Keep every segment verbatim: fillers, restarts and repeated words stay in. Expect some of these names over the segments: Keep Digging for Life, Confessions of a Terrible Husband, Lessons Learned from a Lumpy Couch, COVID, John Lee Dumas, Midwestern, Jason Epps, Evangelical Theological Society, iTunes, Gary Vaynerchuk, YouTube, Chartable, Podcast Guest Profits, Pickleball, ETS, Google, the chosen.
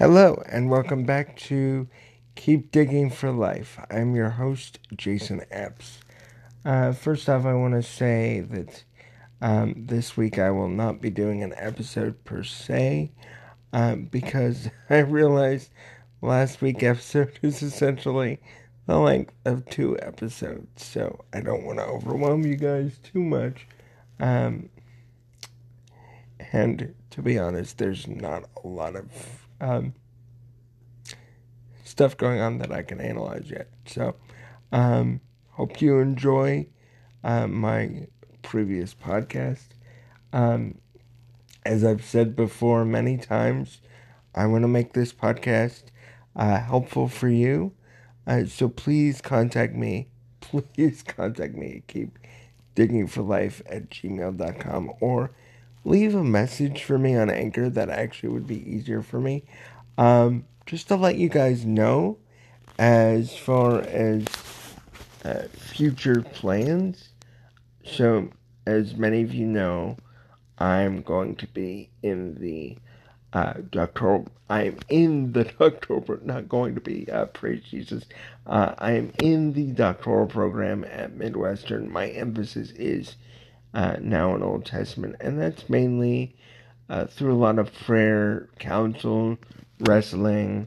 Hello, and welcome back to Keep Digging for Life. I'm your host, Jason Epps. Uh, first off, I want to say that um, this week I will not be doing an episode per se, uh, because I realized last week's episode is essentially the length of two episodes, so I don't want to overwhelm you guys too much. Um, and to be honest, there's not a lot of Um, stuff going on that I can analyze yet. So, um, hope you enjoy uh, my previous podcast. Um, as I've said before many times, I want to make this podcast uh, helpful for you. Uh, so please contact me. Please contact me at keep digging for life at gmail dot com or leave a message for me on Anchor. That actually would be easier for me. Um, just to let you guys know, as far as uh, future plans. So, as many of you know, I'm going to be in the uh, doctoral. I'm in the doctoral. Not going to be. Uh, praise Jesus. Uh, I am in the doctoral program at Midwestern. My emphasis is Uh, now in Old Testament, and that's mainly uh, through a lot of prayer, counsel, wrestling,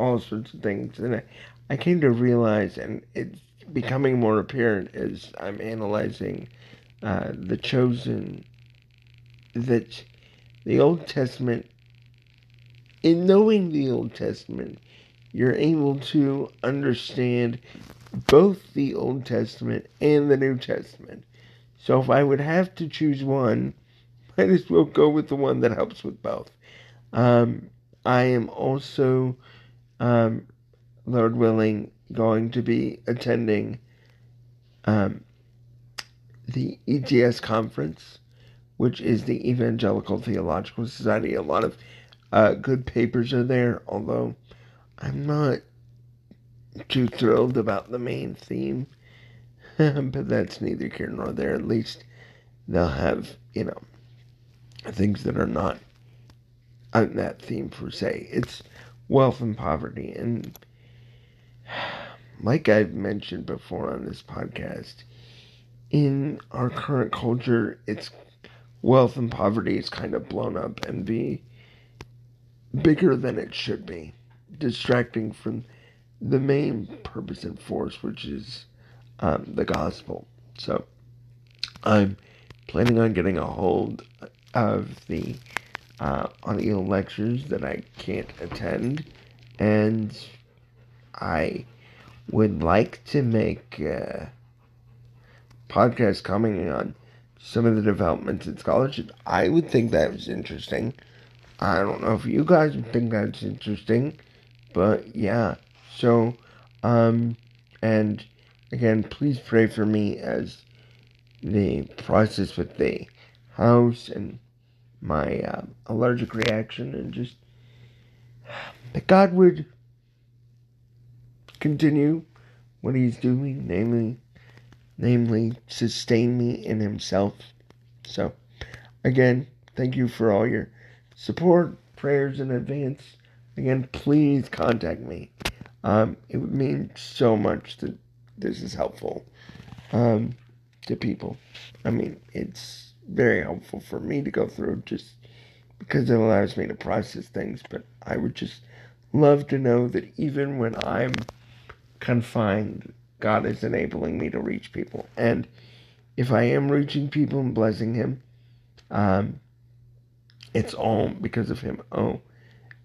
all sorts of things. And I, I came to realize, and it's becoming more apparent as I'm analyzing uh, The Chosen, that the Old Testament, in knowing the Old Testament, you're able to understand both the Old Testament and the New Testament. So if I would have to choose one, might as well go with the one that helps with both. Um, I am also, um, Lord willing, going to be attending um, the E T S conference, which is the Evangelical Theological Society. A lot of uh, good papers are there, although I'm not too thrilled about the main theme, but that's neither here nor there. At least they'll have, you know, things that are not on that theme per se. It's wealth and poverty, and like I've mentioned before on this podcast, in our current culture, it's wealth and poverty is kind of blown up and be bigger than it should be, distracting from the main purpose and force, which is um, the gospel. So I'm planning on getting a hold of the uh, audio lectures that I can't attend, and I would like to make a podcast commenting on some of the developments in scholarship. I would think that was interesting. I don't know if you guys would think that's interesting, but yeah. So, um, and again, please pray for me as the process with the house and my uh, allergic reaction, and just that God would continue what He's doing, namely, namely, sustain me in Himself. So, again, thank you for all your support, prayers in advance. Again, please contact me. Um, it would mean so much that this is helpful um, to people. I mean, it's very helpful for me to go through just because it allows me to process things. But I would just love to know that even when I'm confined, God is enabling me to reach people. And if I am reaching people and blessing Him, um, it's all because of Him. Oh,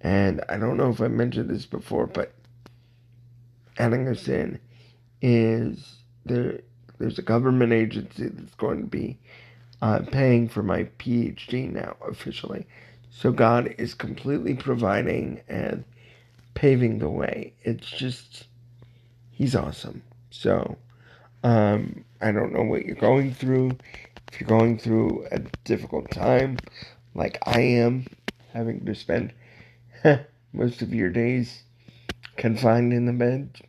and I don't know if I mentioned this before, but adding us in is there, there's a government agency that's going to be uh, paying for my P H D now officially. So God is completely providing and paving the way. It's just, He's awesome. So um, I don't know what you're going through. If you're going through a difficult time like I am, having to spend most of your days confined in the bed,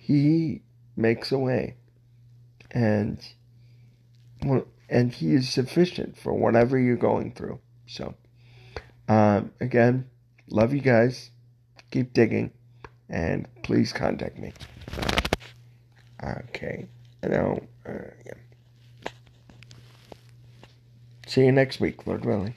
He makes a way, and well, and He is sufficient for whatever you're going through. So, Um, again, love you guys. Keep digging. And please contact me. Okay. Now, uh, yeah. See you next week, Lord willing.